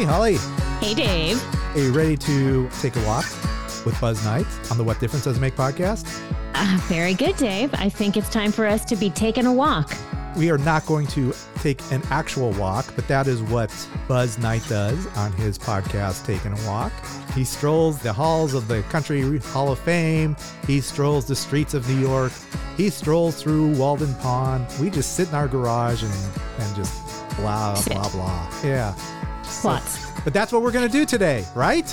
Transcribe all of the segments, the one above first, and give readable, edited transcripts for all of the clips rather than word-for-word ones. Hey, Holly. Hey, Dave. Are you ready to take a walk with Buzz Knight on the What Difference Does It Make podcast? Very good, Dave. I think it's time for us to be taking a walk. We are not going to take an actual walk, but that is what Buzz Knight does on his podcast, Taking a Walk. He strolls the halls of the Country Hall of Fame. He strolls the streets of New York. He strolls through Walden Pond. We just sit in our garage and just blah, blah, blah. Yeah. Lots. But that's what we're going to do today, right?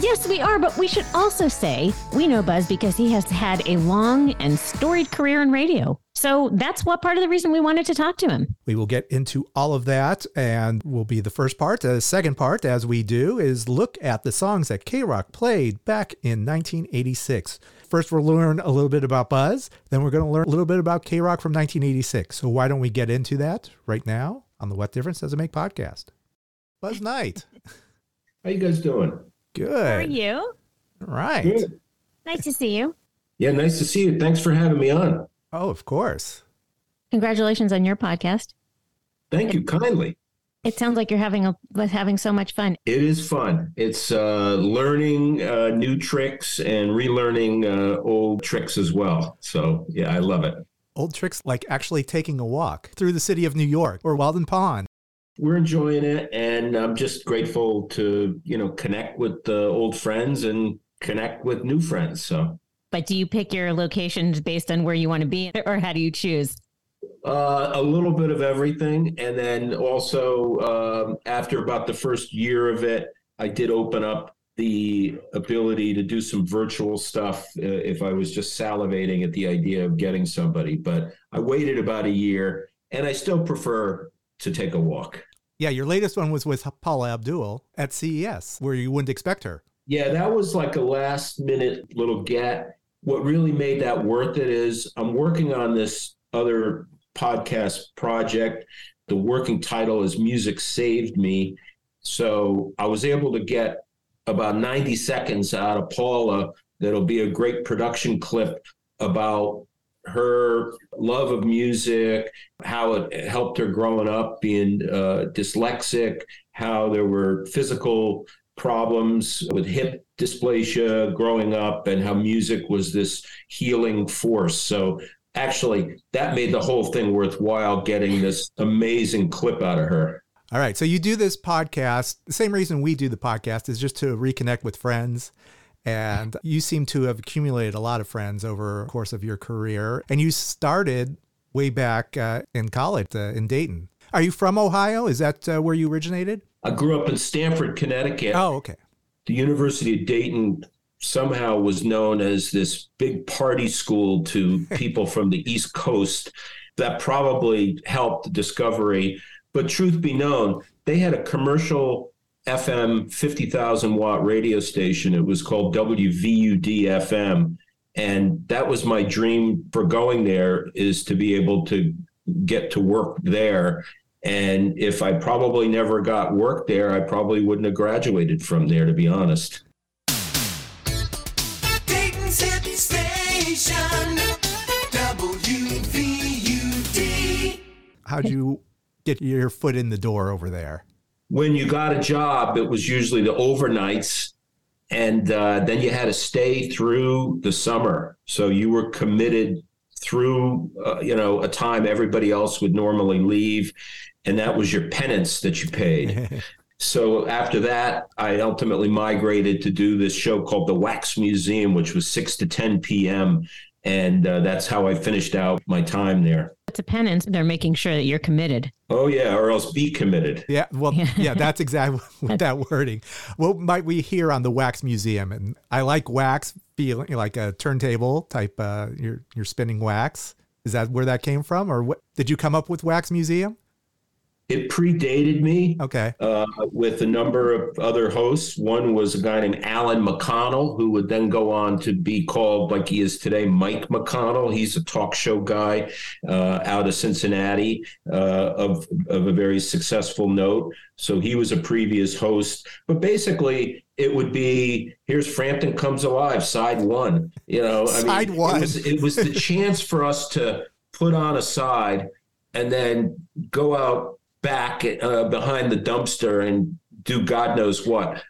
Yes, we are, but we should also say we know Buzz because he has had a long and storied career in radio. So that's what part of the reason we wanted to talk to him. We will get into all of that and will be the first part. The second part, as we do, is look at the songs that K-Rock played back in 1986. First, we'll learn a little bit about Buzz. Then we're going to learn a little bit about K-Rock from 1986. So why don't we get into that right now on the What Difference Does It Make podcast? Buzz Knight. How you guys doing? Good. How are you? All right. Good. Nice to see you. Yeah, nice to see you. Thanks for having me on. Oh, of course. Congratulations on your podcast. Thank you kindly. It sounds like you're having so much fun. It is fun. It's learning new tricks and relearning old tricks as well. So, yeah, I love it. Old tricks like actually taking a walk through the city of New York or Walden Pond. We're enjoying it, and I'm just grateful to, connect with the old friends and connect with new friends. So, but do you pick your locations based on where you want to be, or how do you choose? A little bit of everything, and then also after about the first year of it, I did open up the ability to do some virtual stuff if I was just salivating at the idea of getting somebody. But I waited about a year, and I still prefer to take a walk. Yeah, your latest one was with Paula Abdul at CES, where you wouldn't expect her. Yeah, that was like a last-minute little get. What really made that worth it is I'm working on this other podcast project. The working title is Music Saved Me. So I was able to get about 90 seconds out of Paula that'll be a great production clip about her love of music, how it helped her growing up being dyslexic, how there were physical problems with hip dysplasia growing up, and how music was this healing force. So actually, that made the whole thing worthwhile, getting this amazing clip out of her. All right. So you do this podcast. The same reason we do the podcast is just to reconnect with friends. And you seem to have accumulated a lot of friends over the course of your career. And you started way back in college in Dayton. Are you from Ohio? Is that where you originated? I grew up in Stamford, Connecticut. Oh, okay. The University of Dayton somehow was known as this big party school to people from the East Coast. That probably helped the discovery. But truth be known, they had a commercial FM 50,000 watt radio station. It was called WVUD FM. And that was my dream for going there, is to be able to get to work there. And if I probably never got work there, I probably wouldn't have graduated from there, to be honest. Dayton's Hippie Station, WVUD. How'd you get your foot in the door over there? When you got a job, it was usually the overnights, and then you had to stay through the summer. So you were committed through, a time everybody else would normally leave, and that was your penance that you paid. So after that, I ultimately migrated to do this show called The Wax Museum, which was 6 to 10 p.m., and that's how I finished out my time there. It's a penance. They're making sure that you're committed. Oh, yeah, or else be committed. Yeah, well, yeah, that's exactly with that wording. What might we hear on the Wax Museum? And I like wax, feeling like a turntable type, you're spinning wax. Is that where that came from? Or what, did you come up with Wax Museum? It predated me. Okay. With a number of other hosts. One was a guy named Alan McConnell, who would then go on to be called, like he is today, Mike McConnell. He's a talk show guy out of Cincinnati of a very successful note. So he was a previous host. But basically, it would be, here's Frampton Comes Alive, side one. Side one. It was the chance for us to put on a side and then go out back behind the dumpster and do God knows what.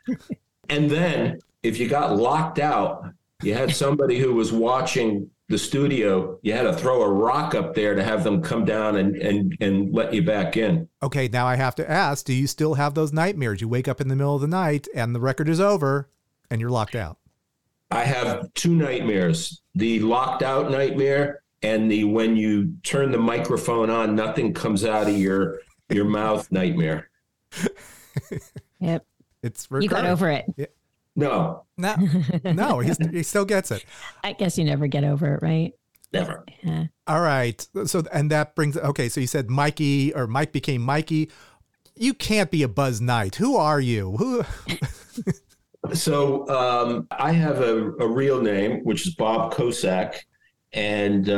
And then if you got locked out, you had somebody who was watching the studio, you had to throw a rock up there to have them come down and let you back in. Okay, now I have to ask, do you still have those nightmares? You wake up in the middle of the night and the record is over and you're locked out. I have two nightmares, the locked out nightmare and the when you turn the microphone on, nothing comes out of your mouth nightmare. Yep. It's recurring. You got over it. Yeah. No, he still gets it. I guess you never get over it, right? Never. Yeah. All right. So, and that brings, okay, so you said Mikey, or Mike became Mikey. You can't be a Buzz Knight. Who are you? So I have a real name, which is Bob Kosak. And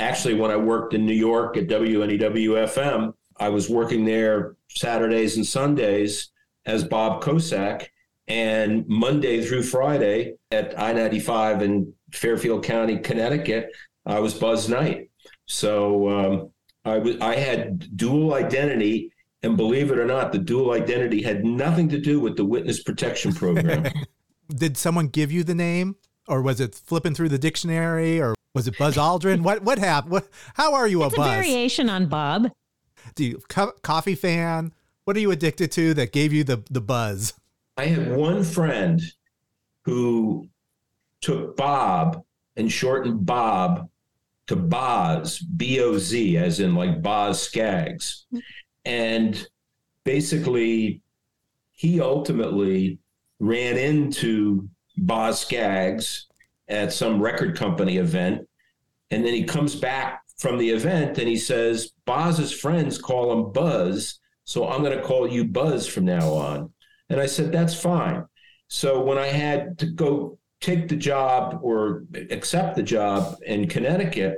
actually, when I worked in New York at WNEW-FM, I was working there Saturdays and Sundays as Bob Kosak. And Monday through Friday at I-95 in Fairfield County, Connecticut, I was Buzz Knight. So I had dual identity, and believe it or not, the dual identity had nothing to do with the witness protection program. Did someone give you the name, or was it flipping through the dictionary, or was it Buzz Aldrin? What happened? How are you a Buzz? It's a variation on Bob. Do you coffee fan? What are you addicted to that gave you the buzz? I had one friend who took Bob and shortened Bob to Boz, B-O-Z, as in like Boz Scaggs. And basically, he ultimately ran into Boz Scaggs at some record company event. And then he comes back from the event and he says, Boz's friends call him Buzz, so I'm going to call you Buzz from now on. And I said, that's fine. So when I had to go take the job or accept the job in Connecticut,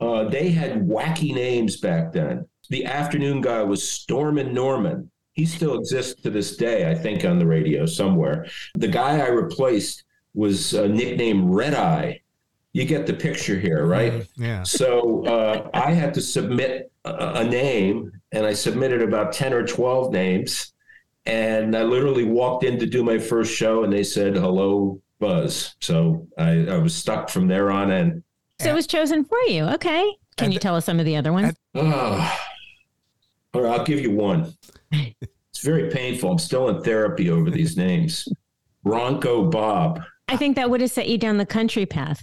they had wacky names back then. The afternoon guy was Stormin' Norman. He still exists to this day, I think, on the radio somewhere. The guy I replaced was nicknamed Red Eye. You get the picture here, right? Yeah. So I had to submit a name, and I submitted about 10 or 12 names. And I literally walked in to do my first show and they said, hello, Buzz. So I was stuck from there on end. So it was chosen for you. Okay. Can you tell us some of the other ones? Or I'll give you one. It's very painful. I'm still in therapy over these names. Bronco Bob. I think that would have set you down the country path.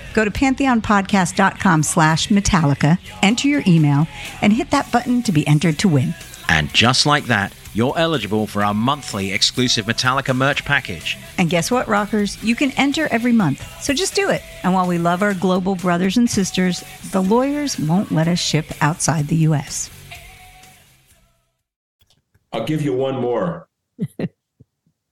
Go to pantheonpodcast.com/Metallica, enter your email, and hit that button to be entered to win. And just like that, you're eligible for our monthly exclusive Metallica merch package. And guess what, rockers? You can enter every month, so just do it. And while we love our global brothers and sisters, the lawyers won't let us ship outside the U.S. I'll give you one more.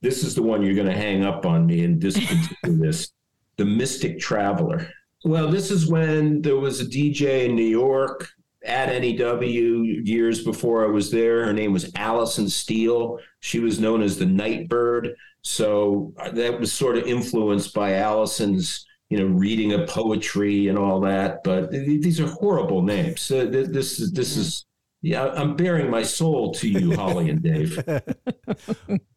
This is the one you're going to hang up on me and discontinue this. The Mystic Traveler. Well, this is when there was a DJ in New York at NEW years before I was there. Her name was Allison Steele. She was known as the Nightbird. So that was sort of influenced by Allison's, reading of poetry and all that. But these are horrible names. This is. Yeah, I'm bearing my soul to you, Holly and Dave.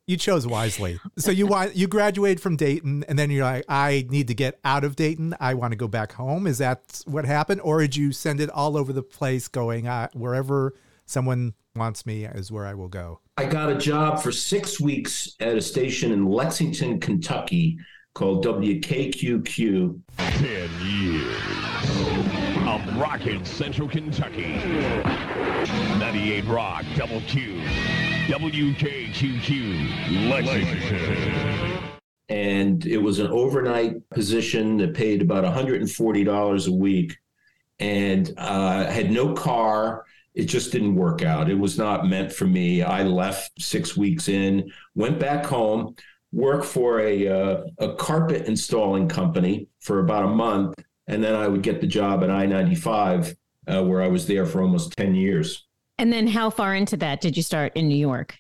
You chose wisely. So you graduated from Dayton, and then you're like, I need to get out of Dayton. I want to go back home. Is that what happened? Or did you send it all over the place going, wherever someone wants me is where I will go? I got a job for 6 weeks at a station in Lexington, Kentucky called WKQQ. 10 years. Of Rockin' Central Kentucky. 98 Rock, Double Q, WKQQ, Lexington. And it was an overnight position that paid about $140 a week. And I had no car. It just didn't work out. It was not meant for me. I left 6 weeks in, went back home, worked for a carpet installing company for about a month. And then I would get the job at I-95, where I was there for almost 10 years. And then how far into that did you start in New York?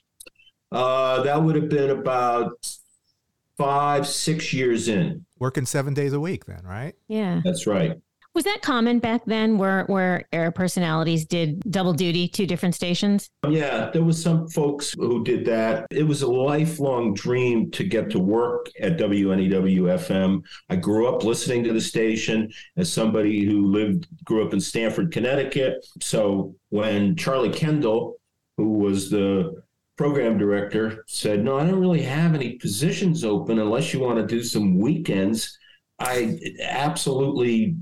That would have been about 5-6 years in. Working 7 days a week then, right? Yeah. That's right. Was that common back then where air personalities did double duty, two different stations? Yeah, there was some folks who did that. It was a lifelong dream to get to work at WNEW-FM. I grew up listening to the station as somebody who grew up in Stamford, Connecticut. So when Charlie Kendall, who was the program director, said, no, I don't really have any positions open unless you want to do some weekends, I absolutely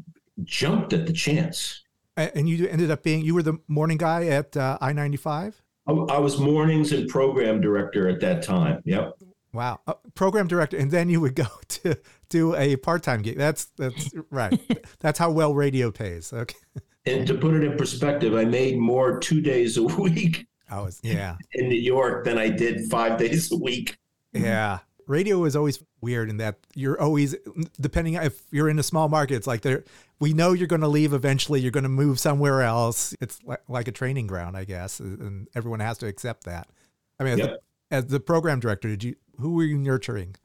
jumped at the chance. And you ended up being, you were the morning guy at I-95? I was mornings and program director at that time. Yep. Wow. Program director. And then you would go to do a part-time gig. That's right. That's how well radio pays. Okay. And to put it in perspective, I made more 2 days a week in New York than I did 5 days a week. Yeah. Radio is always weird in that you're always, depending on if you're in a small market, it's like we know you're going to leave eventually, you're going to move somewhere else. It's like a training ground, I guess, and everyone has to accept that. I mean, as the program director, who were you nurturing?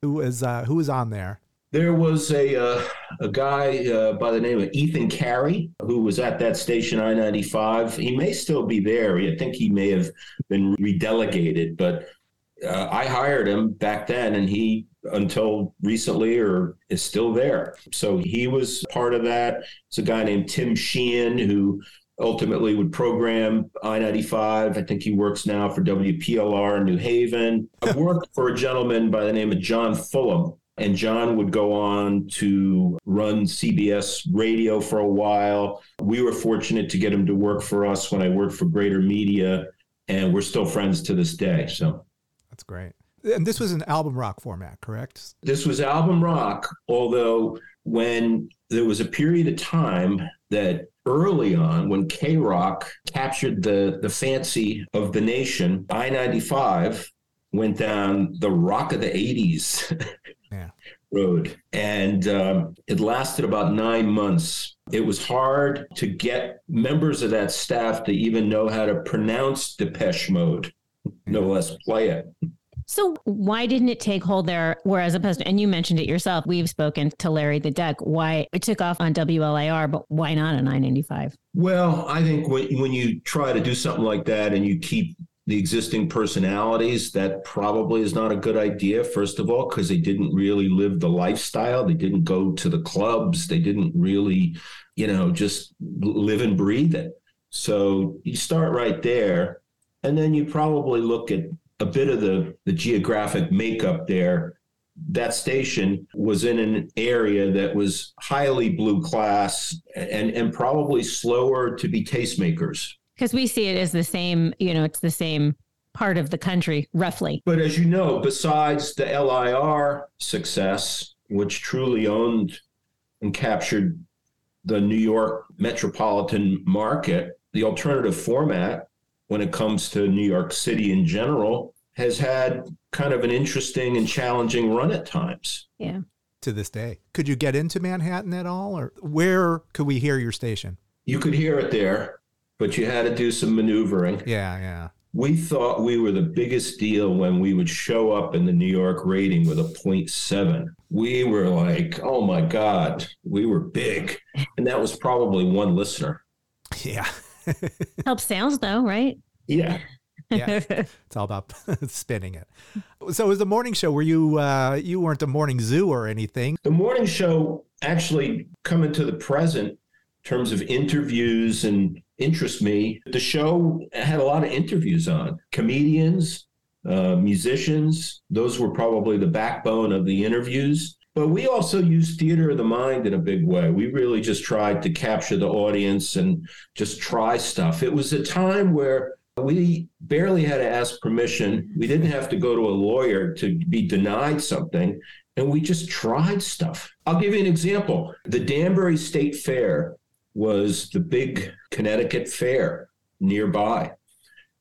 Who was on there? There was a guy by the name of Ethan Carey, who was at that station, I-95. He may still be there. I think he may have been redelegated, but I hired him back then, and he, until recently, is still there. So he was part of that. It's a guy named Tim Sheehan, who ultimately would program I-95. I think he works now for WPLR in New Haven. I worked for a gentleman by the name of John Fulham, and John would go on to run CBS radio for a while. We were fortunate to get him to work for us when I worked for Greater Media, and we're still friends to this day, so... That's great. And this was an album rock format, correct? This was album rock, although when there was a period of time that early on when K-Rock captured the fancy of the nation, I-95 went down the rock of the 80s road. And it lasted about 9 months. It was hard to get members of that staff to even know how to pronounce Depeche Mode. No less play it. So why didn't it take hold there? Whereas opposed to, and you mentioned it yourself, we've spoken to Larry the Duck, why it took off on WLIR, but why not on I-95? Well, I think when you try to do something like that and you keep the existing personalities, that probably is not a good idea, first of all, because they didn't really live the lifestyle. They didn't go to the clubs. They didn't really, just live and breathe it. So you start right there. And then you probably look at a bit of the geographic makeup there that station was in an area that was highly blue class and probably slower to be tastemakers. Because we see it as the same, you know, it's the same part of the country, roughly. But as you know, besides the LIR success, which truly owned and captured the New York metropolitan market, the alternative format, when it comes to New York City in general, has had kind of an interesting and challenging run at times. Yeah. To this day. Could you get into Manhattan at all? Or where could we hear your station? You could hear it there, but you had to do some maneuvering. Yeah, yeah. We thought we were the biggest deal when we would show up in the New York rating with a 0.7. We were like, oh my God, we were big. And that was probably one listener. Yeah. Helps sales though, right? Yeah. Yeah. It's all about spinning it. So it was the morning show. Were you, you weren't the morning zoo or anything. The morning show actually coming to the present in terms of interviews and interest me. The show had a lot of interviews on comedians, musicians. Those were probably the backbone of the interviews. But we also used theater of the mind in a big way. We really just tried to capture the audience and just try stuff. It was a time where we barely had to ask permission. We didn't have to go to a lawyer to be denied something. And we just tried stuff. I'll give you an example. The Danbury State Fair was the big Connecticut fair nearby,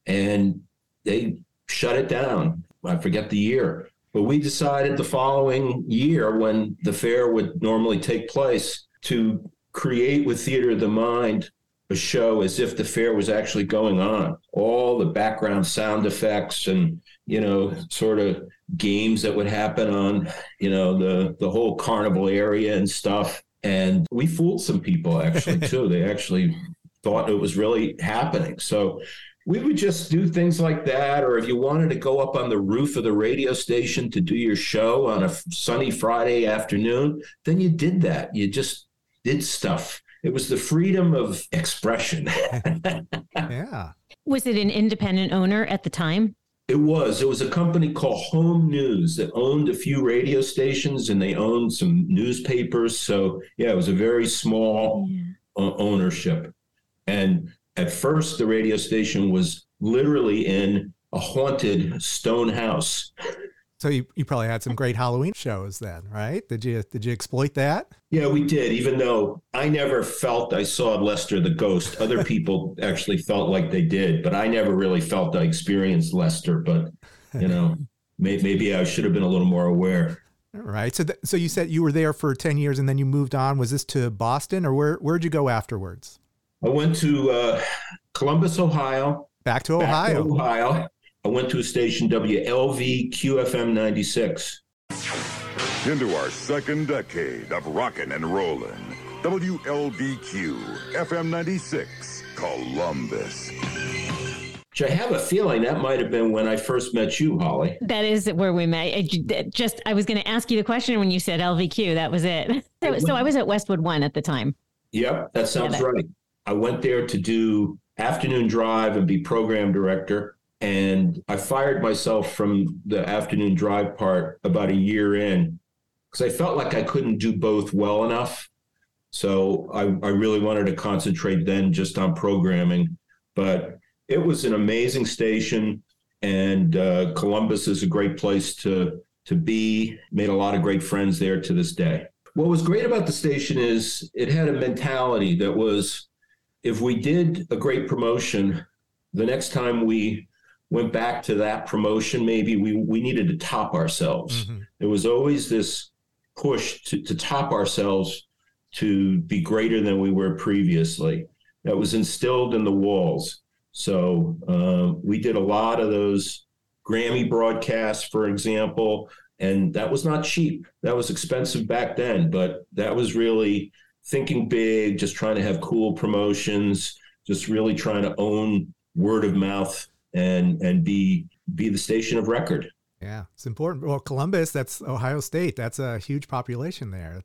and they shut it down. I forget the year, but we decided the following year when the fair would normally take place to create with Theater of the Mind a show as if the fair was actually going on. All the background sound effects and, you know, sort of games that would happen on, you know, the whole carnival area and stuff. And we fooled some people, actually, too. They actually thought it was really happening. So we would just do things like that. Or if you wanted to go up on the roof of the radio station to do your show on a sunny Friday afternoon, then you did that. You just did stuff. It was the freedom of expression. Yeah. Was it an independent owner at the time? It was. It was a company called Home News that owned a few radio stations and they owned some newspapers. So, yeah, it was a very small ownership. And at first, the radio station was literally in a haunted stone house. So you probably had some great Halloween shows then, right? Did you exploit that? Yeah, we did, even though I never felt I saw Lester the Ghost. Other people actually felt like they did, but I never really felt I experienced Lester. But, you know, maybe I should have been a little more aware. All right. So so you said you were there for 10 years and then you moved on. Was this to Boston or where'd you go afterwards? I went to Columbus, Ohio. Back to Ohio. I went to a station, WLVQ FM 96. Into our second decade of rockin' and rollin', WLVQ FM 96, Columbus. Which I have a feeling that might have been when I first met you, Holly. That is where we met. I was going to ask you the question when you said LVQ. That was it. So I was at Westwood One at the time. Yep, that sounds right. I went there to do afternoon drive and be program director. And I fired myself from the afternoon drive part about a year in because I felt like I couldn't do both well enough. So I really wanted to concentrate then just on programming. But it was an amazing station, and Columbus is a great place to be. Made a lot of great friends there to this day. What was great about the station is it had a mentality that was, if we did a great promotion, the next time we went back to that promotion, maybe we needed to top ourselves. Mm-hmm. There was always this push to top ourselves, to be greater than we were previously. That was instilled in the walls. So we did a lot of those Grammy broadcasts, for example, and that was not cheap. That was expensive back then, but that was really thinking big, just trying to have cool promotions, just really trying to own word of mouth and be the station of record. Yeah, it's important. Well, Columbus, that's Ohio State. That's a huge population there.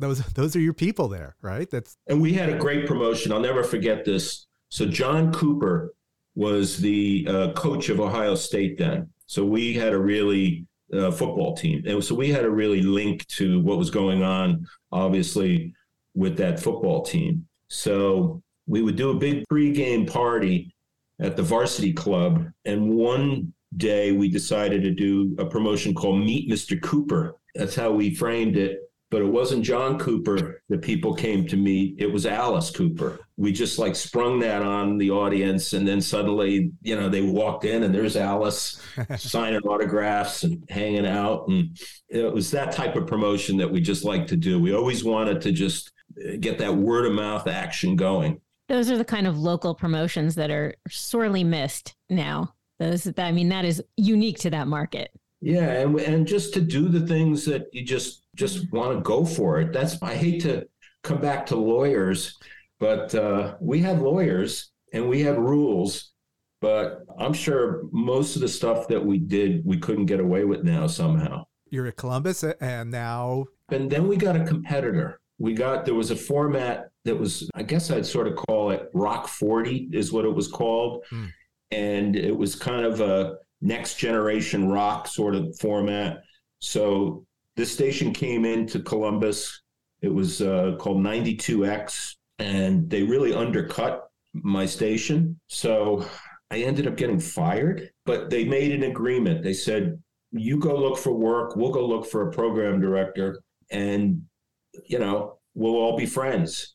Those are your people there, right? And we had a great promotion. I'll never forget this. So John Cooper was the coach of Ohio State then. So we had a really football team. And so we had to really link to what was going on, obviously, with that football team. So we would do a big pregame party at the varsity club. And one day we decided to do a promotion called Meet Mr. Cooper. That's how we framed it. But it wasn't John Cooper that people came to meet. It was Alice Cooper. We just like sprung that on the audience. And then suddenly, you know, they walked in and there's Alice signing autographs and hanging out. And it was that type of promotion that we just like to do. We always wanted to just get that word of mouth action going. Those are the kind of local promotions that are sorely missed now. That is unique to that market. Yeah, and just to do the things that you just want to go for it. I hate to come back to lawyers, but we had lawyers and we had rules, but I'm sure most of the stuff that we did, we couldn't get away with now somehow. You're at Columbus and now... And then we got a competitor. There was a format that was, I guess I'd sort of call it Rock 40 is what it was called. Mm. And it was kind of a next generation rock sort of format. So this station came into Columbus. It was called 92X, and they really undercut my station. So I ended up getting fired, but they made an agreement. They said, you go look for work. We'll go look for a program director, and, you know, we'll all be friends.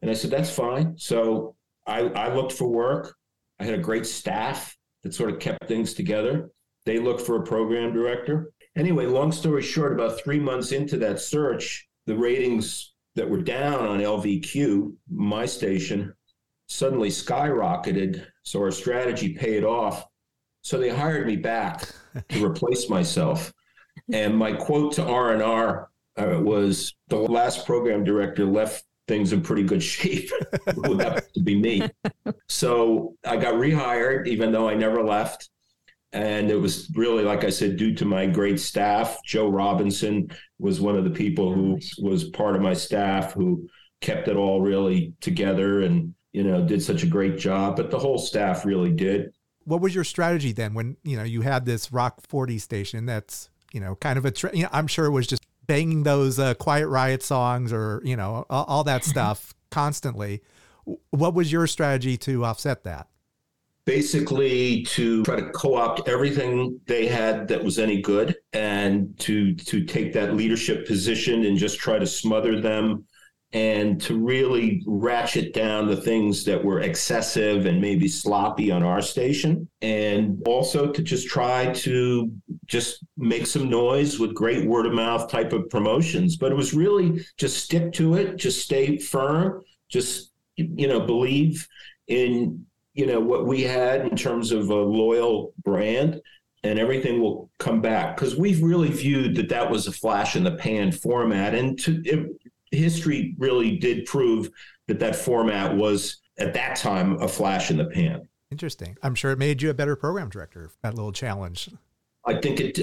And I said, that's fine. So I looked for work. I had a great staff that sort of kept things together. They looked for a program director. Anyway, long story short, about 3 months into that search, the ratings that were down on LVQ, my station, suddenly skyrocketed. So our strategy paid off. So they hired me back to replace myself. And my quote to R&R was, the last program director left things in pretty good shape. Would that be me? So I got rehired, even though I never left. And it was really, like I said, due to my great staff. Joe Robinson was one of the people who was part of my staff who kept it all really together and, you know, did such a great job. But the whole staff really did. What was your strategy then when, you know, you had this Rock 40 station that's, you know, kind of you know, I'm sure it was just banging those Quiet Riot songs or, you know, all that stuff constantly. What was your strategy to offset that? Basically to try to co-opt everything they had that was any good and to take that leadership position and just try to smother them and to really ratchet down the things that were excessive and maybe sloppy on our station. And also to just try to just make some noise with great word of mouth type of promotions. But it was really just stick to it, just stay firm, just, you know, believe in, you know, what we had in terms of a loyal brand, and everything will come back. Because we've really viewed that was a flash in the pan format. And history really did prove that format was, at that time, a flash in the pan. Interesting. I'm sure it made you a better program director, that little challenge. I think it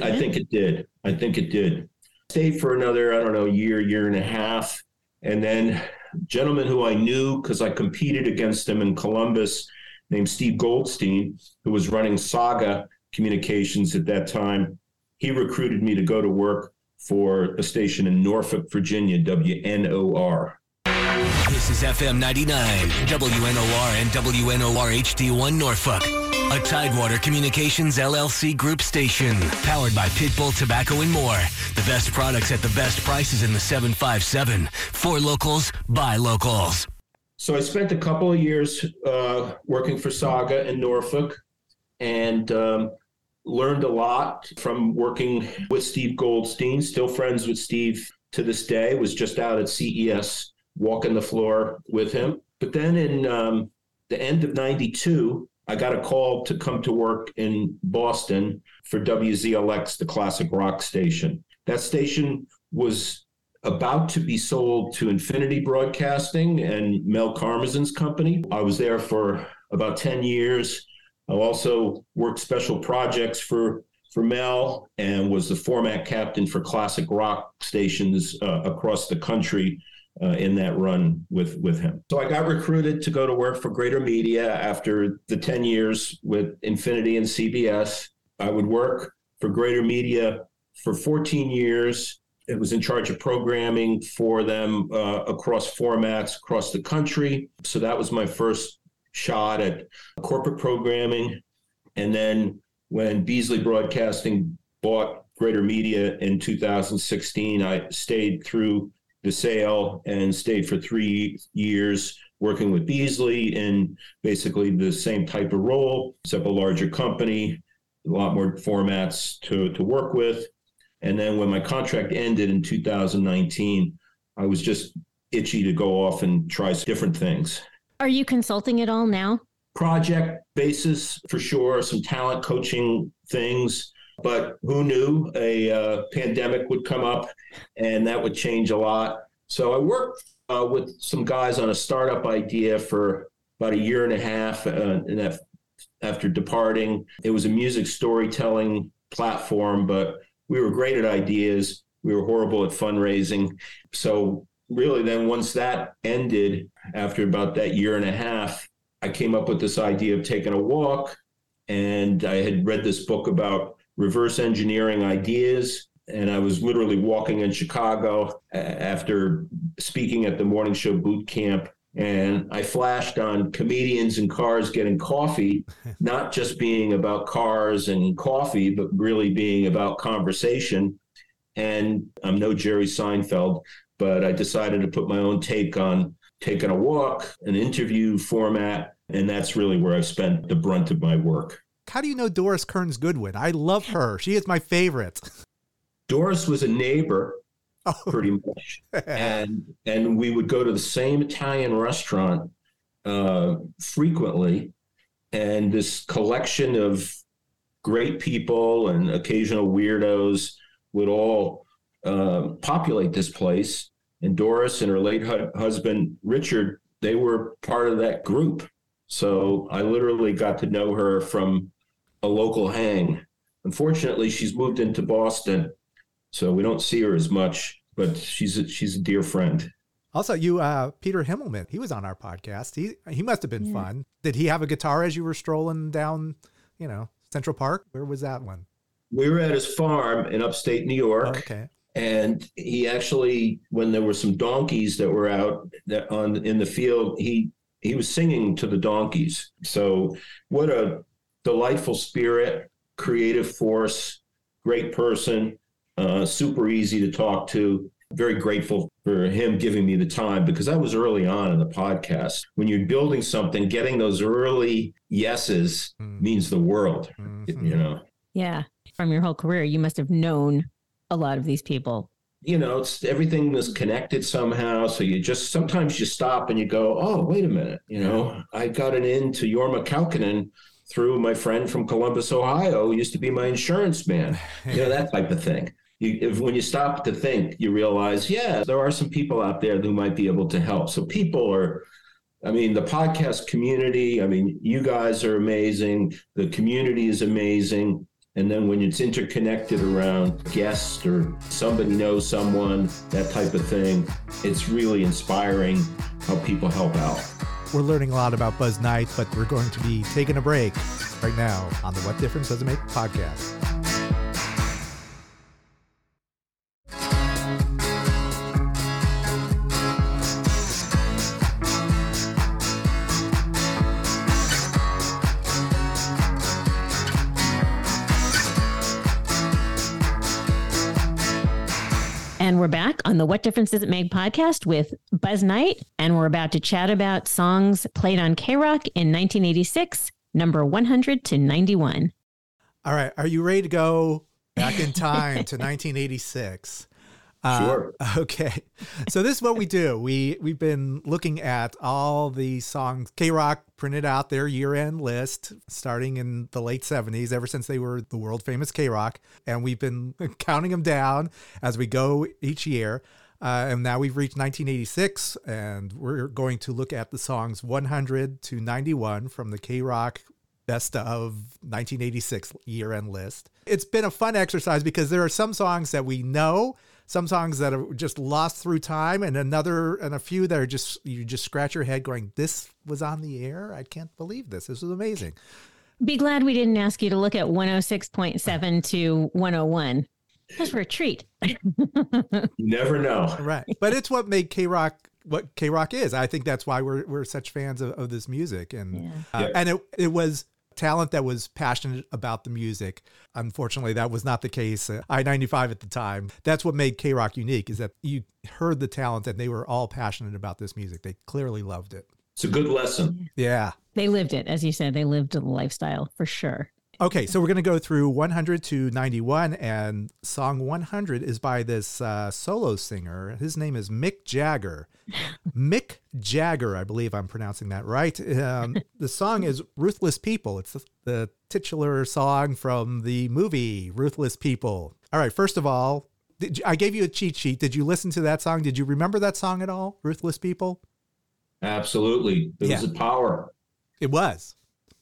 did. Stayed for another, I don't know, year and a half. And then gentlemen who I knew, because I competed against them in Columbus, named Steve Goldstein, who was running Saga Communications at that time. He recruited me to go to work for a station in Norfolk, Virginia, WNOR. This is FM 99, WNOR and WNOR HD1 Norfolk, a Tidewater Communications LLC group station. Powered by Pitbull Tobacco and more. The best products at the best prices in the 757. For locals, by locals. So I spent a couple of years working for Saga in Norfolk and learned a lot from working with Steve Goldstein, still friends with Steve to this day, was just out at CES walking the floor with him. But then in the end of 92, I got a call to come to work in Boston for WZLX, the classic rock station. That station was about to be sold to Infinity Broadcasting and Mel Karmazin's company. I was there for about 10 years. I also worked special projects for Mel and was the format captain for classic rock stations across the country in that run with him. So I got recruited to go to work for Greater Media after the 10 years with Infinity and CBS. I would work for Greater Media for 14 years. It was in charge of programming for them across formats, across the country. So that was my first shot at corporate programming. And then when Beasley Broadcasting bought Greater Media in 2016, I stayed through the sale and stayed for 3 years working with Beasley in basically the same type of role, except a larger company, a lot more formats to work with. And then when my contract ended in 2019, I was just itchy to go off and try different things. Are you consulting at all now? Project basis, for sure, some talent coaching things. But who knew a pandemic would come up and that would change a lot. So I worked with some guys on a startup idea for about 1.5 years. And after departing, it was a music storytelling platform, but we were great at ideas. We were horrible at fundraising. So really then once that ended, after about that 1.5 years, I came up with this idea of taking a walk. And I had read this book about reverse engineering ideas. And I was literally walking in Chicago after speaking at the morning show boot camp. And I flashed on comedians and cars getting coffee, not just being about cars and coffee, but really being about conversation. And I'm no Jerry Seinfeld, but I decided to put my own take on taking a walk, an interview format. And that's really where I've spent the brunt of my work. How do you know Doris Kearns Goodwin? I love her. She is my favorite. Doris was a neighbor. Pretty much. And we would go to the same Italian restaurant frequently. And this collection of great people and occasional weirdos would all populate this place. And Doris and her late husband, Richard, they were part of that group. So I literally got to know her from a local hang. Unfortunately, she's moved into Boston, so we don't see her as much, but she's a dear friend. Also, you, Peter Himmelman, he was on our podcast. He must have been fun. Did he have a guitar as you were strolling down, Central Park? Where was that one? We were at his farm in upstate New York. Oh, okay. And he actually, when there were some donkeys that were out in the field, he was singing to the donkeys. So what a delightful spirit, creative force, great person. Super easy to talk to. Very grateful for him giving me the time, because that was early on in the podcast. When you're building something, getting those early yeses means the world, . Yeah. From your whole career, you must have known a lot of these people. It's everything was connected somehow. So sometimes you stop and you go, oh, wait a minute. I got an in to Jorma Kaukonen through my friend from Columbus, Ohio, who used to be my insurance man, that type of thing. When you stop to think, you realize, there are some people out there who might be able to help. So people are, the podcast community, you guys are amazing. The community is amazing. And then when it's interconnected around guests or somebody knows someone, that type of thing, it's really inspiring how people help out. We're learning a lot about Buzz Knight, but we're going to be taking a break right now on the What Difference Does It Make podcast. We're back on the What Difference Does It Make podcast with Buzz Knight, and we're about to chat about songs played on K-Rock in 1986, number 100 to 91. All right. Are you ready to go back in time to 1986? Sure. Okay. So this is what we do. We've been looking at all the songs. K-Rock printed out their year-end list starting in the late 70s, ever since they were the world-famous K-Rock. And we've been counting them down as we go each year. And now we've reached 1986, and we're going to look at the songs 100 to 91 from the K-Rock Best of 1986 year-end list. It's been a fun exercise because there are some songs that we know, some songs that are just lost through time, and a few that are you just scratch your head going, this was on the air? I can't believe this. This was amazing. Be glad we didn't ask you to look at 106.7 to 101. That's for a treat. You never know. Right. But it's what made K-Rock what K-Rock is. I think that's why we're such fans of this music. And and it was talent that was passionate about the music. Unfortunately, that was not the case at I-95 at the time. That's what made K-Rock unique, is that you heard the talent and they were all passionate about this music. They clearly loved it. It's a good lesson. Yeah. They lived it. As you said, they lived the lifestyle for sure. Okay, so we're going to go through 100 to 91, and song 100 is by this solo singer. His name is Mick Jagger. Mick Jagger, I believe I'm pronouncing that right. The song is Ruthless People. It's the titular song from the movie Ruthless People. All right, first of all, I gave you a cheat sheet. Did you listen to that song? Did you remember that song at all, Ruthless People? Absolutely. It was a power. It was.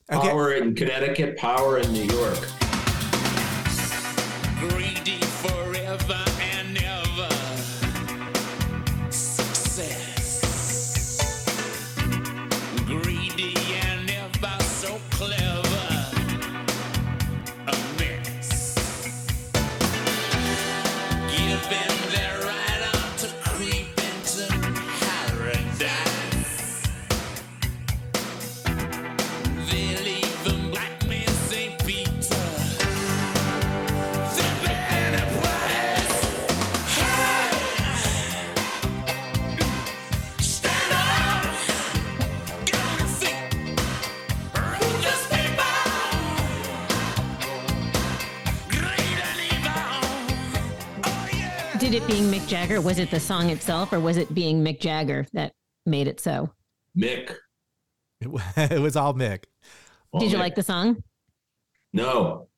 Okay. Power in Connecticut, power in New York. Greedy forever and ever. Success. Greedy and ever so clever. A mess. Given the right out to creep into paradise. Did it being Mick Jagger, was it the song itself, or was it being Mick Jagger that made it so? Mick. It was all Mick. All Did you Mick. Like the song? No.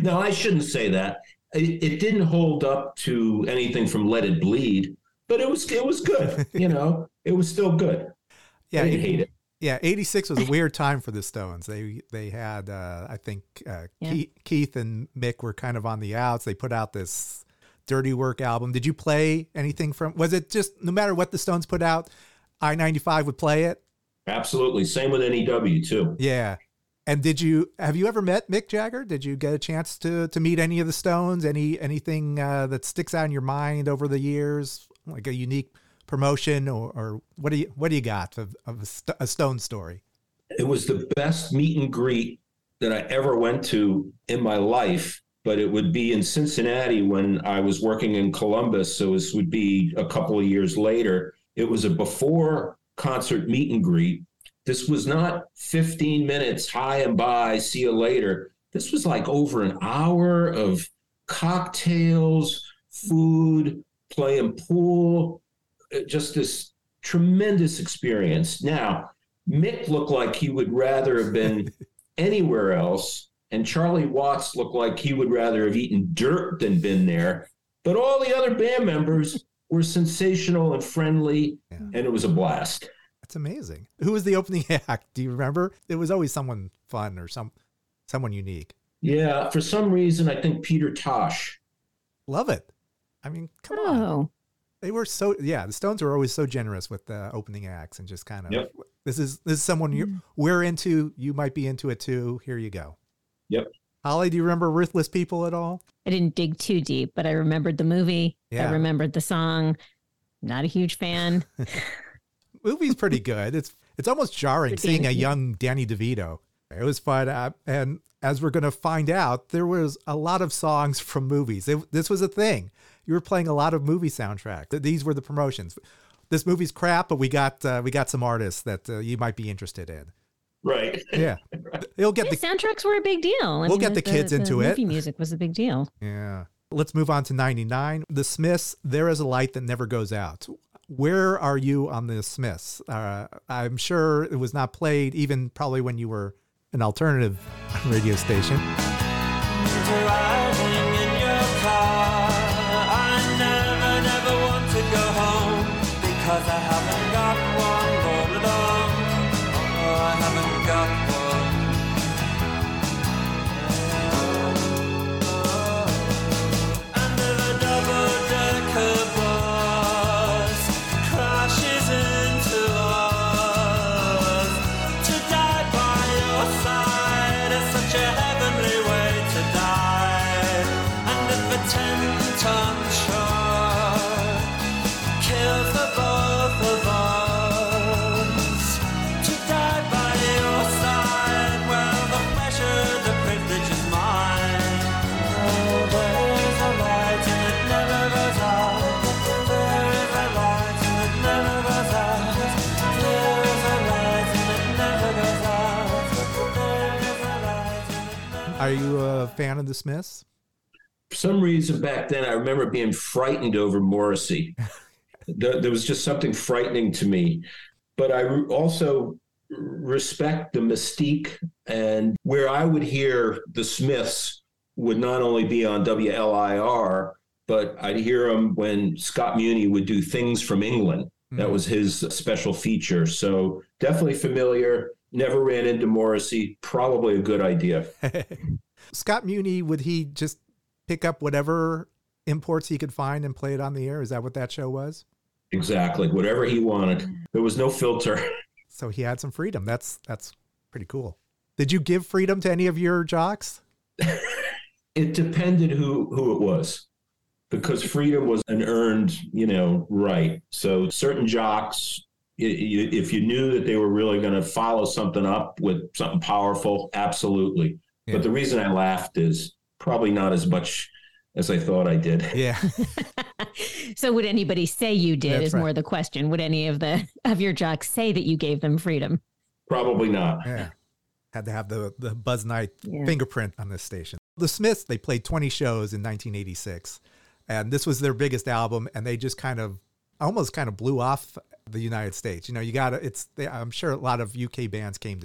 No, I shouldn't say that. It didn't hold up to anything from Let It Bleed, but it was good. You know, it was still good. Yeah, I didn't hate it. Yeah, 86 was a weird time for the Stones. They had, I think, Keith and Mick were kind of on the outs. They put out this Dirty Work album. Did you play anything from, was it just, no matter what the Stones put out, I-95 would play it? Absolutely. Same with NEW, too. Yeah. And have you ever met Mick Jagger? Did you get a chance to meet any of the Stones? Anything that sticks out in your mind over the years? Like a unique promotion, or what do you got of a Stone story? It was the best meet and greet that I ever went to in my life, but it would be in Cincinnati when I was working in Columbus. So this would be a couple of years later. It was a before concert meet and greet. This was not 15 minutes, hi and bye, see you later. This was like over an hour of cocktails, food, playing pool. Just this tremendous experience. Now, Mick looked like he would rather have been anywhere else, and Charlie Watts looked like he would rather have eaten dirt than been there. But all the other band members were sensational and friendly, and it was a blast. That's amazing. Who was the opening act? Do you remember? It was always someone fun or someone unique. Yeah, for some reason, I think Peter Tosh. Love it. I mean, come on. They were the Stones were always so generous with the opening acts and just kind of, this is someone we're into, you might be into it too, here you go. Yep. Holly, do you remember Ruthless People at all? I didn't dig too deep, but I remembered the movie. Yeah. I remembered the song. Not a huge fan. Movie's pretty good. It's almost jarring seeing a young Danny DeVito. It was fun. And as we're going to find out, there was a lot of songs from movies. This was a thing. You were playing a lot of movie soundtracks. These were the promotions. This movie's crap, but we got some artists that you might be interested in. Right. Yeah. They'll get soundtracks were a big deal. We'll get the kids into it. Movie music was a big deal. Yeah. Let's move on to 99. The Smiths, There Is a Light That Never Goes Out. Where are you on The Smiths? I'm sure it was not played even probably when you were an alternative radio station. Driving in your car, I never want to go home, because I haven't got one all along. Oh, I haven't got one. Under the double-decker bus crashes into us. To die by your side is such a heavenly way to die. Are you a fan of the Smiths? For some reason back then, I remember being frightened over Morrissey. There was just something frightening to me. But I also respect the mystique, and where I would hear the Smiths would not only be on WLIR, but I'd hear them when Scott Muni would do Things from England. That was his special feature. So definitely familiar. Never ran into Morrissey. Probably a good idea. Scott Muni, would he just pick up whatever imports he could find and play it on the air? Is that what that show was? Exactly. Whatever he wanted. There was no filter. So he had some freedom. That's pretty cool. Did you give freedom to any of your jocks? It depended who it was. Because freedom was an earned, right. So certain jocks, if you knew that they were really going to follow something up with something powerful, absolutely. Yeah. But the reason I laughed is probably not as much as I thought I did. Yeah. So would anybody say you did? That's is right. More the question. Would any of your jocks say that you gave them freedom? Probably not. Yeah. Had to have the Buzz Knight fingerprint on this station. The Smiths, they played 20 shows in 1986. And this was their biggest album, and they just almost blew off the United States. I'm sure a lot of UK bands came to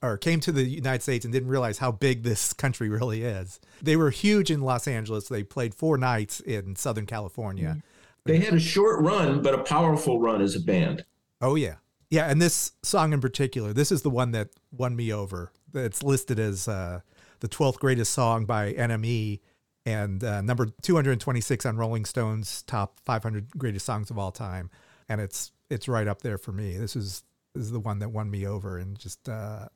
the United States and didn't realize how big this country really is. They were huge in Los Angeles. They played 4 nights in Southern California. They had a short run, but a powerful run as a band. Oh, yeah. Yeah, and this song in particular, this is the one that won me over. It's listed as the 12th greatest song by NME. And number 226 on Rolling Stone's top 500 greatest songs of all time. And it's right up there for me. This is the one that won me over, and just the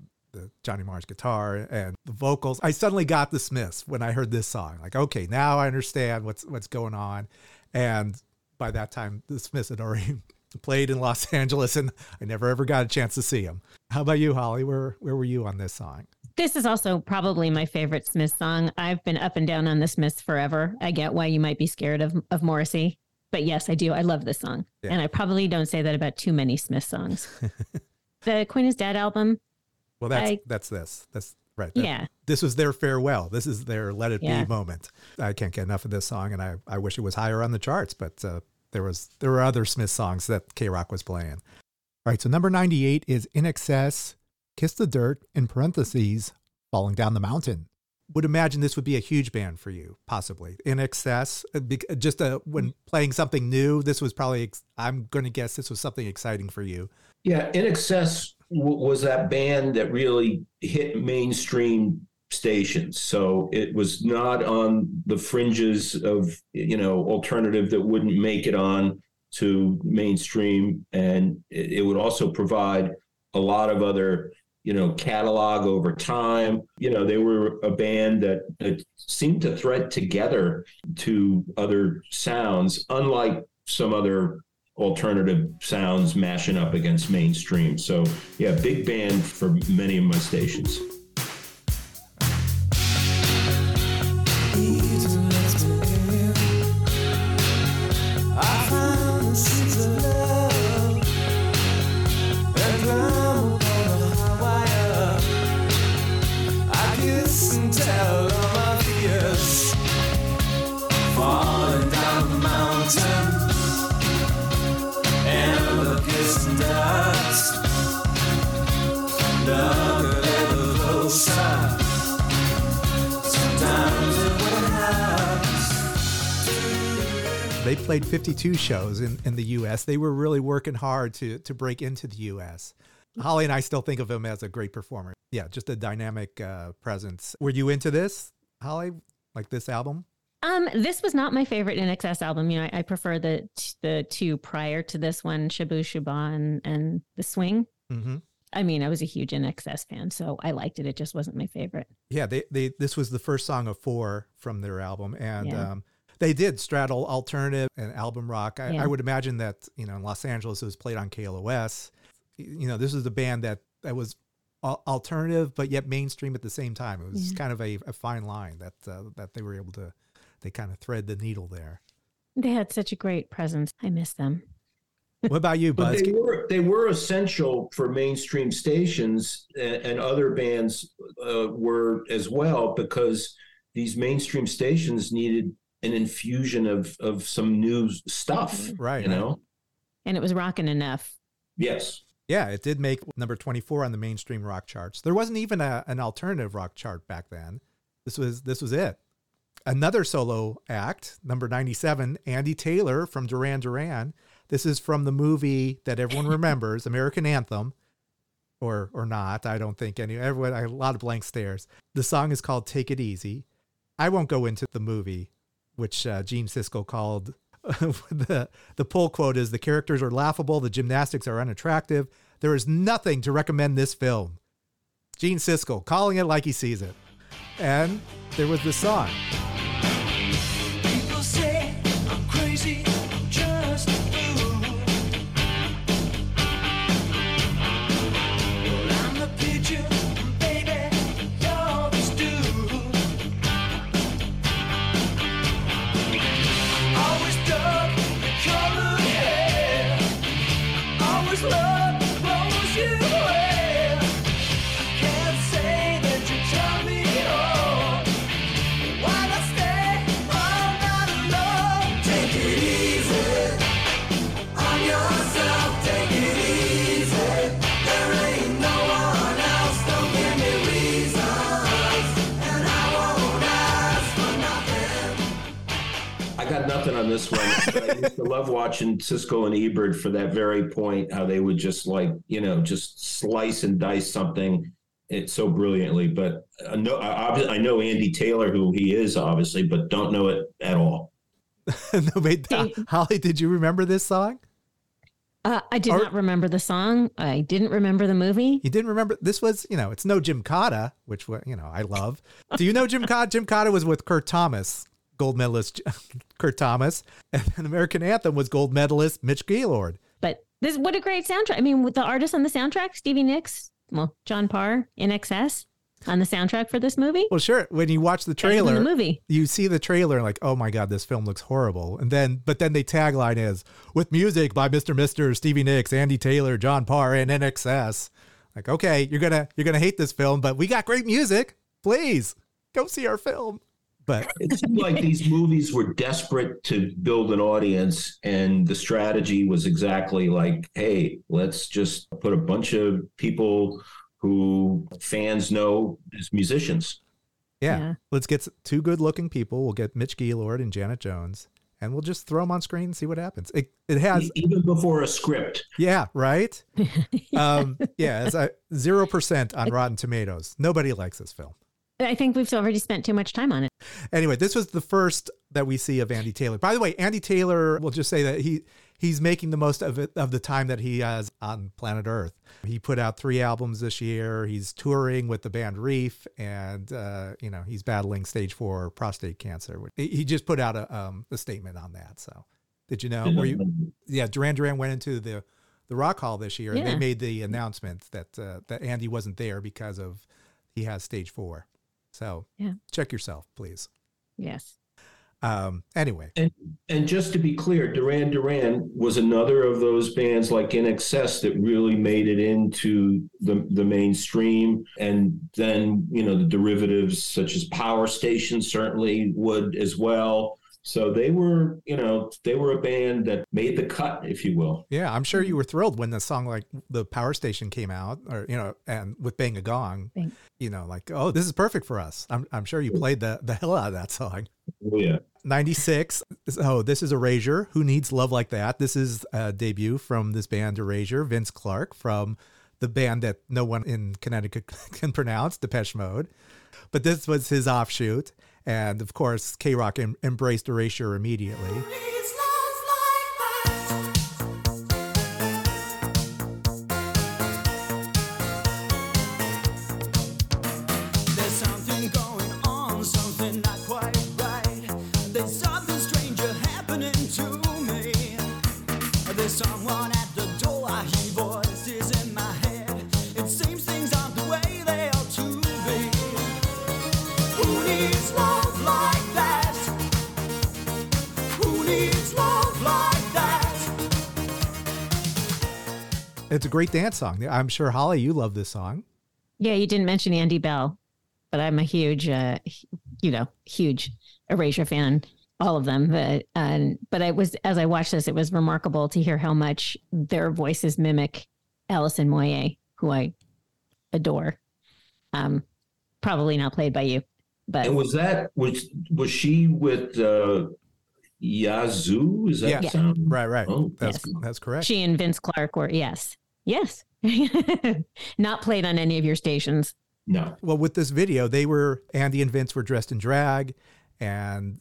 Johnny Marr's guitar and the vocals. I suddenly got the Smiths when I heard this song. Like, okay, now I understand what's going on. And by that time, the Smiths had already played in Los Angeles, and I never ever got a chance to see them. How about you, Holly? Where were you on this song? This is also probably my favorite Smiths song. I've been up and down on the Smiths forever. I get why you might be scared of Morrissey, but yes, I do. I love this song. Yeah. And I probably don't say that about too many Smiths songs. The Queen is Dead album. Well, that's this. That's right. Yeah. This was their farewell. This is their let it be moment. I can't get enough of this song, and I wish it was higher on the charts, but there were other Smiths songs that K-Rock was playing. All right, so number 98 is INXS. Kiss the Dirt, in parentheses, Falling Down the Mountain. Would imagine this would be a huge band for you, possibly. INXS, just when playing something new, this was probably, I'm going to guess this was something exciting for you. Yeah, INXS was that band that really hit mainstream stations. So it was not on the fringes of, alternative that wouldn't make it on to mainstream. And it would also provide a lot of other catalog over time. They were a band that seemed to thread together to other sounds, unlike some other alternative sounds mashing up against mainstream. So yeah, big band for many of my stations. They played 52 shows in the U.S. They were really working hard to break into the U.S. Holly and I still think of him as a great performer. Yeah, just a dynamic presence. Were you into this, Holly, like this album? This was not my favorite INXS album. I prefer the two prior to this one, Shabu Shaba and The Swing. Mm-hmm. I was a huge INXS fan, so I liked it. It just wasn't my favorite. Yeah, this was the first song of 4 from their album, and they did straddle alternative and album rock. I would imagine that, in Los Angeles, it was played on KLOS. This is a band that was alternative, but yet mainstream at the same time. It was kind of a fine line that they were able to, they kind of thread the needle there. They had such a great presence. I miss them. What about you, Buzz? They were essential for mainstream stations and other bands were as well, because these mainstream stations needed an infusion of some new stuff, right? You know, and it was rocking enough. Yes. Yeah, it did make number 24 on the mainstream rock charts. There wasn't even an alternative rock chart back then. This was it. Another solo act, number 97, Andy Taylor from Duran Duran. This is from the movie that everyone remembers, American Anthem, or not. I don't think everyone. A lot of blank stares. The song is called "Take It Easy." I won't go into the movie, which Gene Siskel called. The pull quote is, the characters are laughable, the gymnastics are unattractive. There is nothing to recommend this film. Gene Siskel calling it like he sees it. And there was this song. People say I'm crazy, I'm just a fool. Well, I'm the picture, baby, you're the stew. Always dug the colored hair, always loved the clothes you wear. I can't say that you tell me. Nothing on this one. I used to love watching Siskel and Ebert for that very point, how they would just just slice and dice something it so brilliantly. But I know Andy Taylor, who he is, obviously, but don't know it at all. No, wait, Holly, did you remember this song? I did not remember the song. I didn't remember the movie. You didn't remember? This was, it's no Gymkhana, which, I love. Do you know Gymkhana? Gymkhana was with Kurt Thomas. Gold medalist Kurt Thomas, and an American Anthem was gold medalist Mitch Gaylord. But what a great soundtrack. I mean, with the artists on the soundtrack, Stevie Nicks, John Parr, INXS on the soundtrack for this movie. Well, sure. When you watch the trailer, you see the trailer and like, oh my God, this film looks horrible. But then the tagline is, with music by Mr. Mister, Stevie Nicks, Andy Taylor, John Parr, and INXS. Like, okay, you're gonna hate this film, but we got great music. Please go see our film. But it seemed like these movies were desperate to build an audience, and the strategy was exactly like, hey, let's just put a bunch of people who fans know as musicians. Yeah. Let's get two good-looking people. We'll get Mitch Gaylord and Janet Jones, and we'll just throw them on screen and see what happens. It has... Even before a script. Yeah, right? Yeah, it's 0% on Rotten Tomatoes. Nobody likes this film. I think we've already spent too much time on it. Anyway, this was the first that we see of Andy Taylor. By the way, Andy Taylor, we'll just say that he's making the most of the time that he has on planet Earth. He put out 3 albums this year. He's touring with the band Reef, and he's battling stage 4 prostate cancer. He just put out a statement on that. So, did you know? Duran Duran went into the Rock Hall this year, and they made the announcement that Andy wasn't there because of he has stage 4. So check yourself, please. Yes. Anyway. And just to be clear, Duran Duran was another of those bands like INXS that really made it into the mainstream. And then, the derivatives such as Power Station certainly would as well. So they were, a band that made the cut, if you will. Yeah, I'm sure you were thrilled when the song like the Power Station came out, or and with Bang a Gong, like, oh, this is perfect for us. I'm sure you played the hell out of that song. Oh, yeah. 96. Oh, this is Erasure. Who Needs Love Like That? This is a debut from this band Erasure. Vince Clarke from the band that no one in Connecticut can pronounce, Depeche Mode. But this was his offshoot. And, of course, K-Rock embraced Erasure immediately. It's a great dance song. I'm sure, Holly, you love this song. Yeah, you didn't mention Andy Bell. but I'm a huge, huge Erasure fan, all of them. But I was, as I watched this, it was remarkable to hear how much their voices mimic Alison Moyet, who I adore. Probably not played by you, but. And was she with Yazoo? Is that sound? Right. Oh, that's correct. She and Vince Clarke were, yes. Not played on any of your stations. No. Well, with this video, Andy and Vince were dressed in drag, and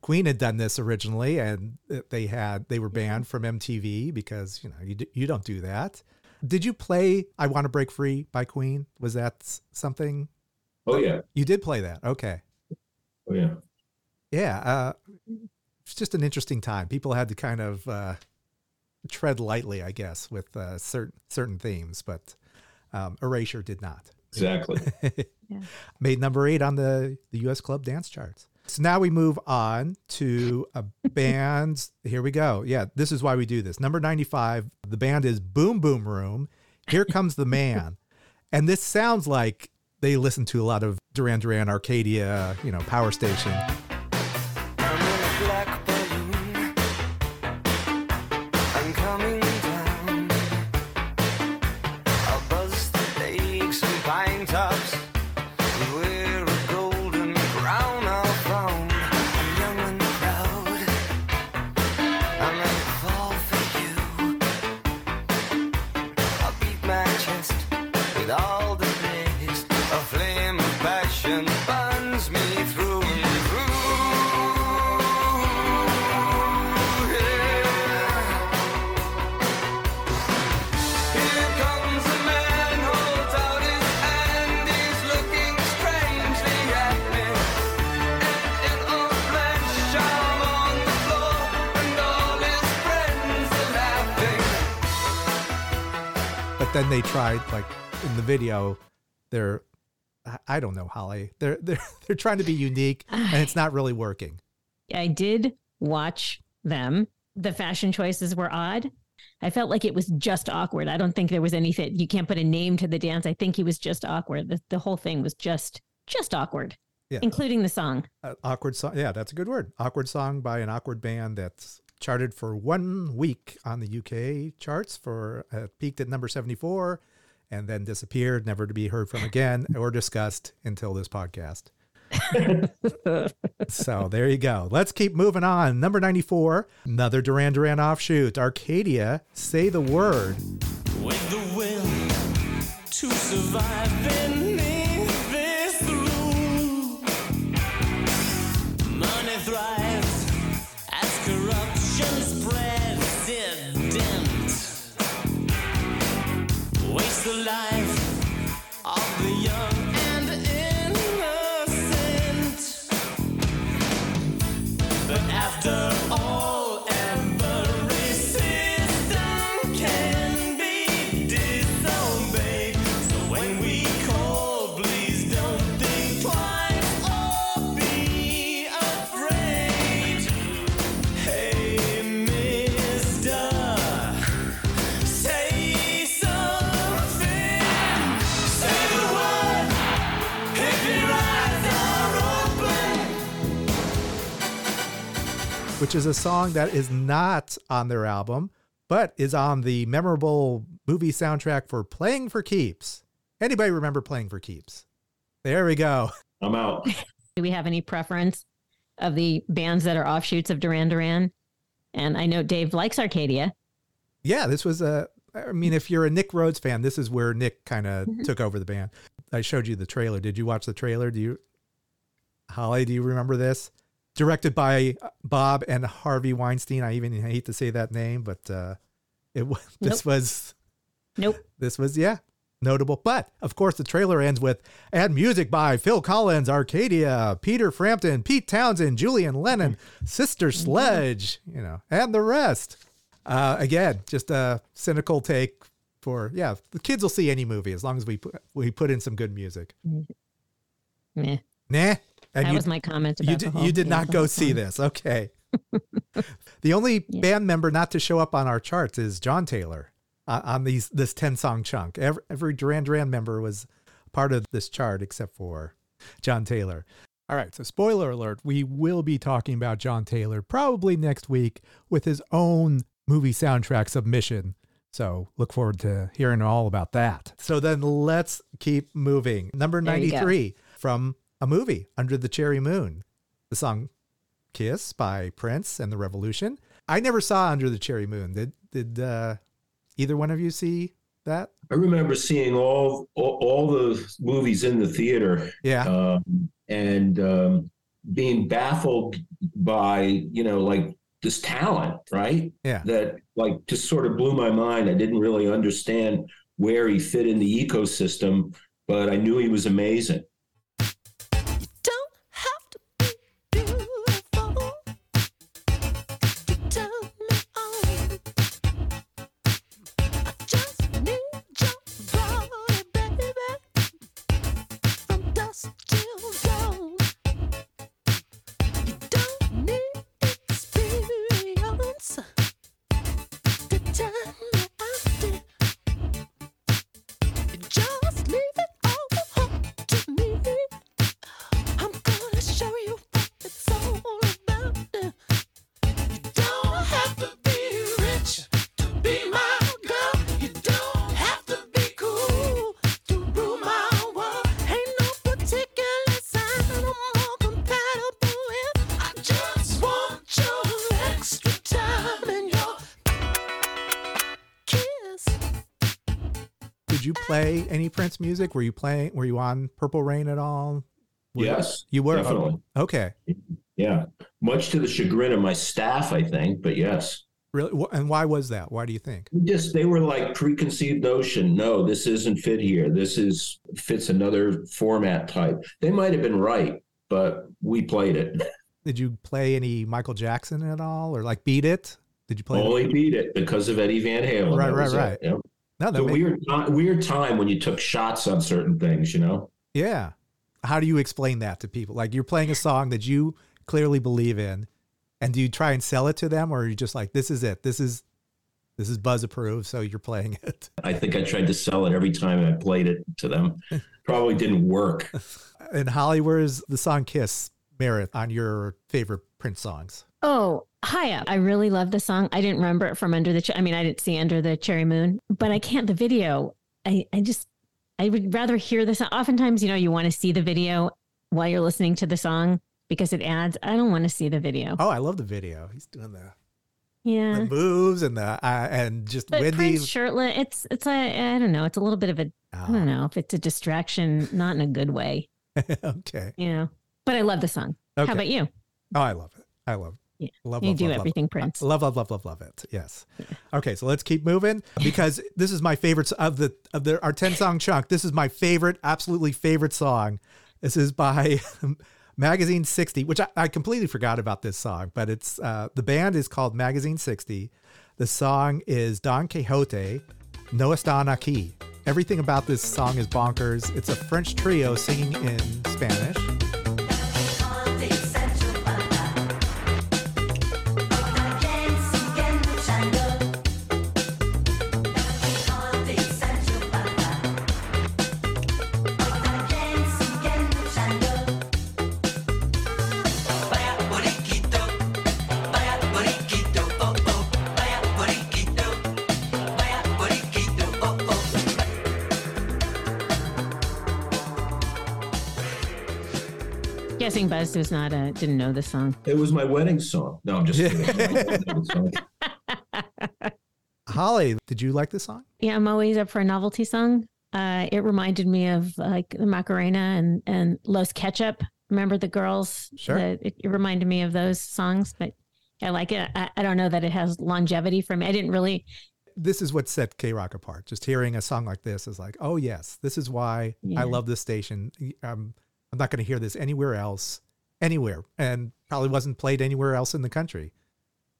Queen had done this originally, and they were banned from MTV because you don't do that. Did you play "I Want to Break Free" by Queen? Was that something? Oh yeah, you did play that. Okay. Oh yeah. Yeah, it's just an interesting time. People had to kind of tread lightly, I guess, with certain themes, but Erasure did not. Exactly. Yeah. Made number 8 on the U.S. Club Dance charts. So now we move on to a band. Here we go. Yeah, this is why we do this. Number 95, the band is Boom Boom Room. Here Comes the Man. And this sounds like they listen to a lot of Duran Duran, Arcadia, Power Station. Then they tried, like in the video, I don't know, Holly. They're trying to be unique, and it's not really working. I did watch them. The fashion choices were odd. I felt like it was just awkward. I don't think there was anything. You can't put a name to the dance. I think he was just awkward. The whole thing was just awkward, including the song. Awkward song. Yeah, that's a good word. Awkward song by an awkward band that's charted for 1 week on the UK charts peaked at number 74 and then disappeared, never to be heard from again or discussed until this podcast. So there you go. Let's keep moving on. Number 94, another Duran Duran offshoot, Arcadia, Say the Word. With the will to survive beneath this roof, money thrives as corrupt. Waste the life of the young and innocent. But after all, every system can be disobeyed. So when we call, please don't think twice or be afraid. Hey, mister, which is a song that is not on their album, but is on the memorable movie soundtrack for Playing for Keeps. Anybody remember Playing for Keeps? There we go. I'm out. Do we have any preference of the bands that are offshoots of Duran Duran? And I know Dave likes Arcadia. Yeah, this was if you're a Nick Rhodes fan, this is where Nick kind of took over the band. I showed you the trailer. Did you watch the trailer? Holly, do you remember this? Directed by Bob and Harvey Weinstein. I even hate to say that name, but this was notable. But of course, the trailer ends with "and music by Phil Collins, Arcadia, Peter Frampton, Pete Townsend, Julian Lennon, Sister Sledge, and the rest." Again, just a cynical take for the kids will see any movie as long as we put in some good music. Nah. And that was my comment about the whole thing. You did not go see this. Okay. The only band member not to show up on our charts is John Taylor on this 10-song chunk. Every Duran Duran member was part of this chart except for John Taylor. All right, so spoiler alert, we will be talking about John Taylor probably next week with his own movie soundtrack submission. So look forward to hearing all about that. So then let's keep moving. Number 93 from a movie, Under the Cherry Moon. The song Kiss by Prince and the Revolution. I never saw Under the Cherry Moon. Did either one of you see that? I remember seeing all the movies in the theater. Yeah. And being baffled by, like this talent, right? Yeah. That just sort of blew my mind. I didn't really understand where he fit in the ecosystem, but I knew he was amazing. Play any Prince music? Were you on Purple Rain at all? Yes, you were. Definitely. Okay. Yeah, much to the chagrin of my staff, I think. But yes. Really? And why was that? Why do you think? Just they were like preconceived notion. No, this isn't fit here. This fits another format type. They might have been right, but we played it. Did you play any Michael Jackson at all, or Beat It? Did you play? Only Beat It because of Eddie Van Halen. Right. Yeah. No, the weird time when you took shots on certain things, Yeah. How do you explain that to people? You're playing a song that you clearly believe in, and do you try and sell it to them, or are you just this is it. This is Buzz approved, so you're playing it. I think I tried to sell it every time I played it to them. Probably didn't work. And Holly, where's the song Kiss merit on your favorite Prince songs? Oh, High Up. I really love the song. I didn't remember it from I didn't see Under the Cherry Moon, but the video, I would rather hear the song. Oftentimes, you want to see the video while you're listening to the song because it adds. I don't want to see the video. Oh, I love the video. He's doing the moves and the windy. Prince shirtless. It's I don't know. It's a little bit of a, I don't know if it's a distraction, not in a good way. Okay. But I love the song. Okay. How about you? Oh, I love it. Yeah. Love Prince. Love it. Yes. Yeah. Okay, so let's keep moving because this is my favorite of our 10-song chunk. This is my favorite, absolutely favorite song. This is by Magazine 60, which I completely forgot about this song, but it's the band is called Magazine 60. The song is Don Quixote, No Están Aquí. Everything about this song is bonkers. It's a French trio singing in Spanish. Buzz was didn't know the song. It was my wedding song. No, I'm just kidding. Holly, did you like the song? Yeah, I'm always up for a novelty song. It reminded me of the Macarena and Los Ketchup. Remember the girls? Sure. It reminded me of those songs, but I like it. I don't know that it has longevity for me. I didn't really. This is what set K-Rock apart. Just hearing a song like this is like, oh yes, this is why I love this station. I'm not going to hear this anywhere else, and probably wasn't played anywhere else in the country.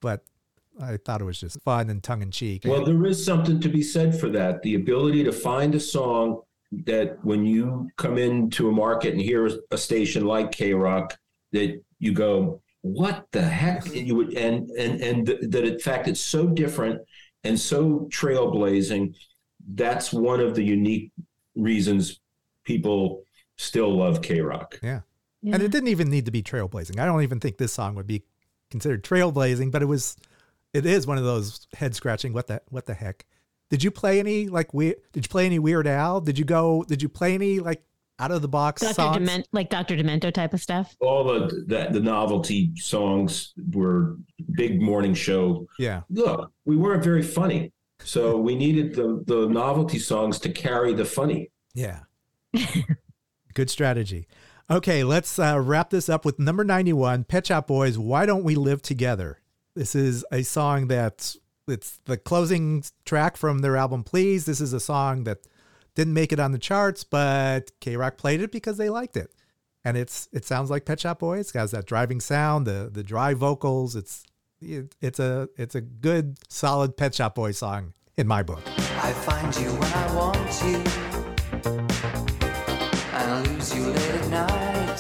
But I thought it was just fun and tongue in cheek. Well, there is something to be said for that. The ability to find a song that when you come into a market and hear a station like K-Rock, that you go, what the heck? And that in fact, it's so different and so trailblazing. That's one of the unique reasons people still love K-Rock. Yeah. Yeah. And it didn't even need to be trailblazing. I don't even think this song would be considered trailblazing, but it is one of those head scratching. What the heck? Did you play any Weird Al? Did you play any like out of the box songs? Like Dr. Demento type of stuff? All the novelty songs were big morning show. Yeah. Look, we weren't very funny. So we needed the novelty songs to carry the funny. Yeah. Good strategy. Okay, let's wrap this up with number 91, Pet Shop Boys, Why Don't We Live Together? This is a song it's the closing track from their album, Please. This is a song that didn't make it on the charts, but K-Rock played it because they liked it. And it sounds like Pet Shop Boys. It has that driving sound, the dry vocals. It's a good, solid Pet Shop Boys song in my book. I find you when I want you. I lose you late at night.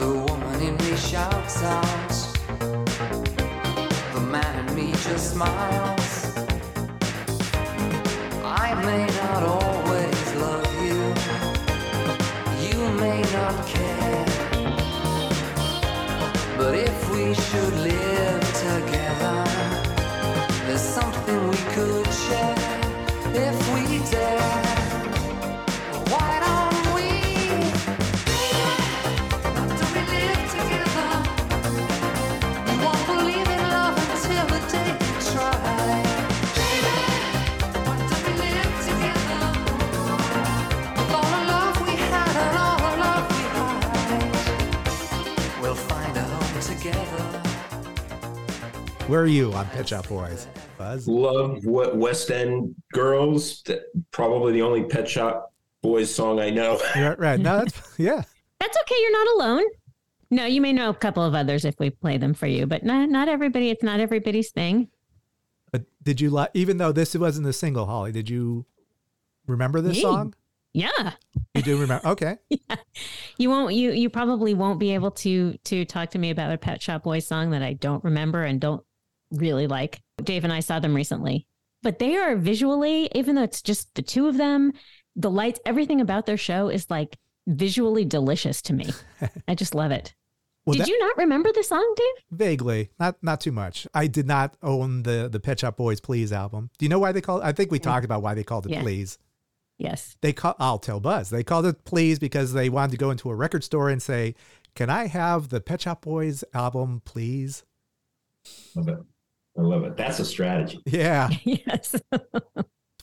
The woman in me shouts out. The man in me just smiles. I may not always love you. You may not care. But if we should live together, there's something we could share if we dare. Why don't we? Why don't we live together? You won't believe in love until the day you try. Why don't we live together? With all the love we had and all the love we hide, we'll find a home together. Where are you on Pet Shop Boys? Buzz? Love West End Girls. Probably the only Pet Shop Boys song I know. Right. No, that's okay. You're not alone. No, you may know a couple of others if we play them for you, but not everybody. It's not everybody's thing. But did you like, even though this wasn't a single, Holly, did you remember this song? Yeah. You do remember. Okay. Yeah. You probably won't be able to talk to me about a Pet Shop Boys song that I don't remember and don't really like. Dave and I saw them recently, but they are visually, even though it's just the two of them, the lights, everything about their show is like visually delicious to me. I just love it. Well, did you not remember the song, Dave? Vaguely. Not too much. I did not own the Pet Shop Boys Please album. Do you know why they called it? I think we talked about why they called it Please. Yes. I'll tell Buzz. They called it Please because they wanted to go into a record store and say, "Can I have the Pet Shop Boys album, please?" Love it. I love it. That's a strategy. Yeah. Yes. What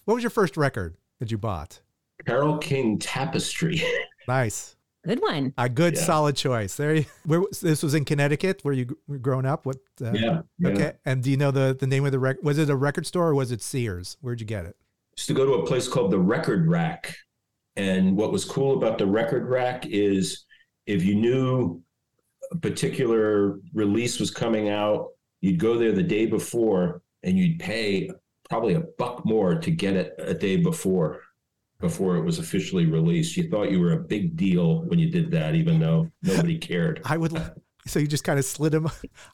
was your first record that you bought? Carole King, Tapestry. Nice. Good one. A good, solid choice. There you, this was in Connecticut where you were growing up. What? Yeah. Okay. And do you know the name of the record? Was it a record store or was it Sears? Where'd you get it? Used to go to a place called the Record Rack. And what was cool about the Record Rack is if you knew a particular release was coming out, you'd go there the day before and you'd pay probably $1 more to get it a day before it was officially released. You thought you were a big deal when you did that, even though nobody cared. So you just kind of slid him.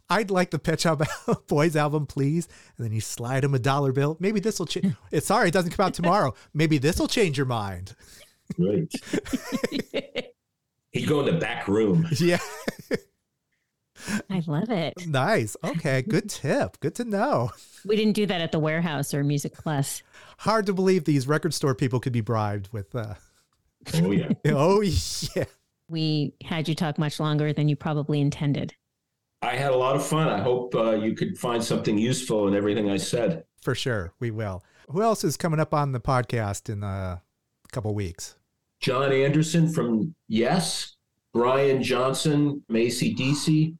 I'd like the Pet Shop Boys album, please. And then you slide him $1 bill. Maybe this will change. Sorry, it doesn't come out tomorrow. Maybe this will change your mind. Right. He'd go in the back room. Yeah. I love it. Nice. Okay. Good tip. Good to know. We didn't do that at the Warehouse or Music Plus. Hard to believe these record store people could be bribed with. Oh, yeah. Oh, yeah. We had you talk much longer than you probably intended. I had a lot of fun. I hope you could find something useful in everything I said. For sure. We will. Who else is coming up on the podcast in a couple weeks? John Anderson from Yes. Brian Johnson, Macy DC.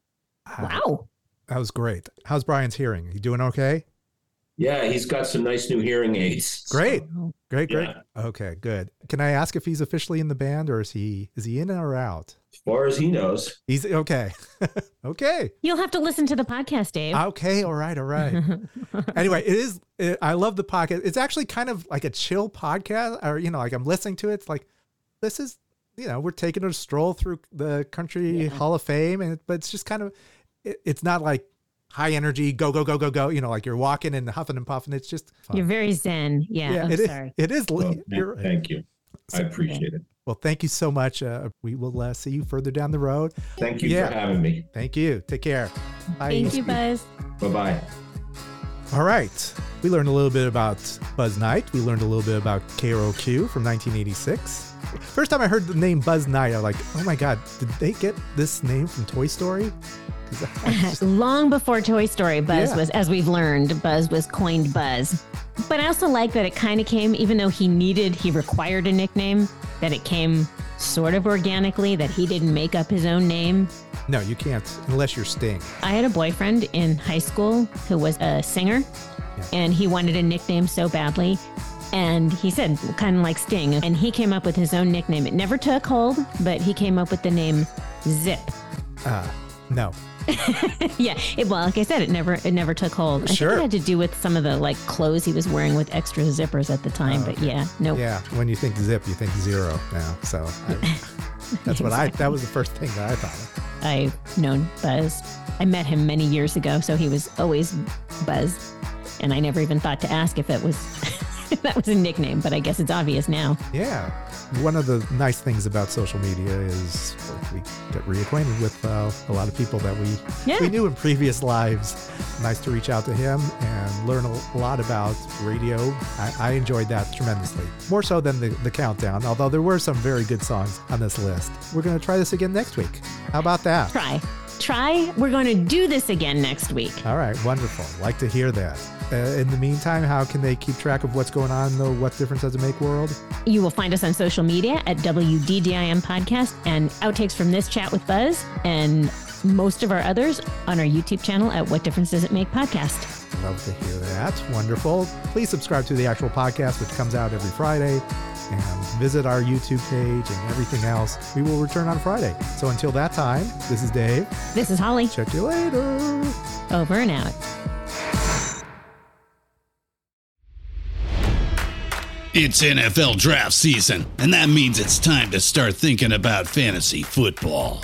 Wow. That was great. How's Brian's hearing? You doing okay? Yeah, he's got some nice new hearing aids. Great. Great. Yeah. Okay, good. Can I ask if he's officially in the band or is he in or out? As far as he knows. He's okay. Okay. You'll have to listen to the podcast, Dave. Okay. All right. Anyway, I love the podcast. It's actually kind of like a chill podcast or, like I'm listening to it. It's like, this is, we're taking a stroll through the Country Hall of Fame, but it's just kind of, it's not like high energy, go, go, go, go, go. Like you're walking and huffing and puffing. It's just fun. You're very zen. Yeah, I'm sorry. It is. Well, thank you. I appreciate it. Well, thank you so much. We will see you further down the road. Thank you for having me. Thank you. Take care. Bye. Thank you, Buzz. Bye-bye. All right. We learned a little bit about Buzz Knight. We learned a little bit about KROQ from 1986. First time I heard the name Buzz Knight, I was like, oh my God, did they get this name from Toy Story? Long before Toy Story, Buzz was, as we've learned, Buzz was coined Buzz. But I also like that it kind of came, even though he required a nickname, that it came sort of organically, that he didn't make up his own name. No, you can't, unless you're Sting. I had a boyfriend in high school who was a singer, and he wanted a nickname so badly. And he said, kind of like Sting. And he came up with his own nickname. It never took hold, but he came up with the name Zip. No. Yeah. Well, like I said, it never took hold. Sure. I think it had to do with some of the clothes he was wearing with extra zippers at the time. But nope. Yeah. When you think Zip, you think zero now. So that's what that was the first thing that I thought of. I've known Buzz. I met him many years ago, so he was always Buzz. And I never even thought to ask if it was... That was a nickname, but I guess it's obvious now. Yeah. One of the nice things about social media is we get reacquainted with a lot of people that we knew in previous lives. Nice to reach out to him and learn a lot about radio. I enjoyed that tremendously, more so than the countdown, although there were some very good songs on this list. We're going to try this again next week. How about that? Try. We're going to do this again next week. All right. Wonderful. Like to hear that. In the meantime, how can they keep track of what's going on in the What Difference Does It Make world? You will find us on social media at WDDIM Podcast and outtakes from this chat with Buzz and most of our others on our YouTube channel at What Difference Does It Make Podcast. Love to hear that. Wonderful. Please subscribe to the actual podcast, which comes out every Friday, and visit our YouTube page and everything else. We will return on Friday. So until that time, this is Dave. This is Holly. Check you later. Over and out. It's NFL draft season, and that means it's time to start thinking about fantasy football.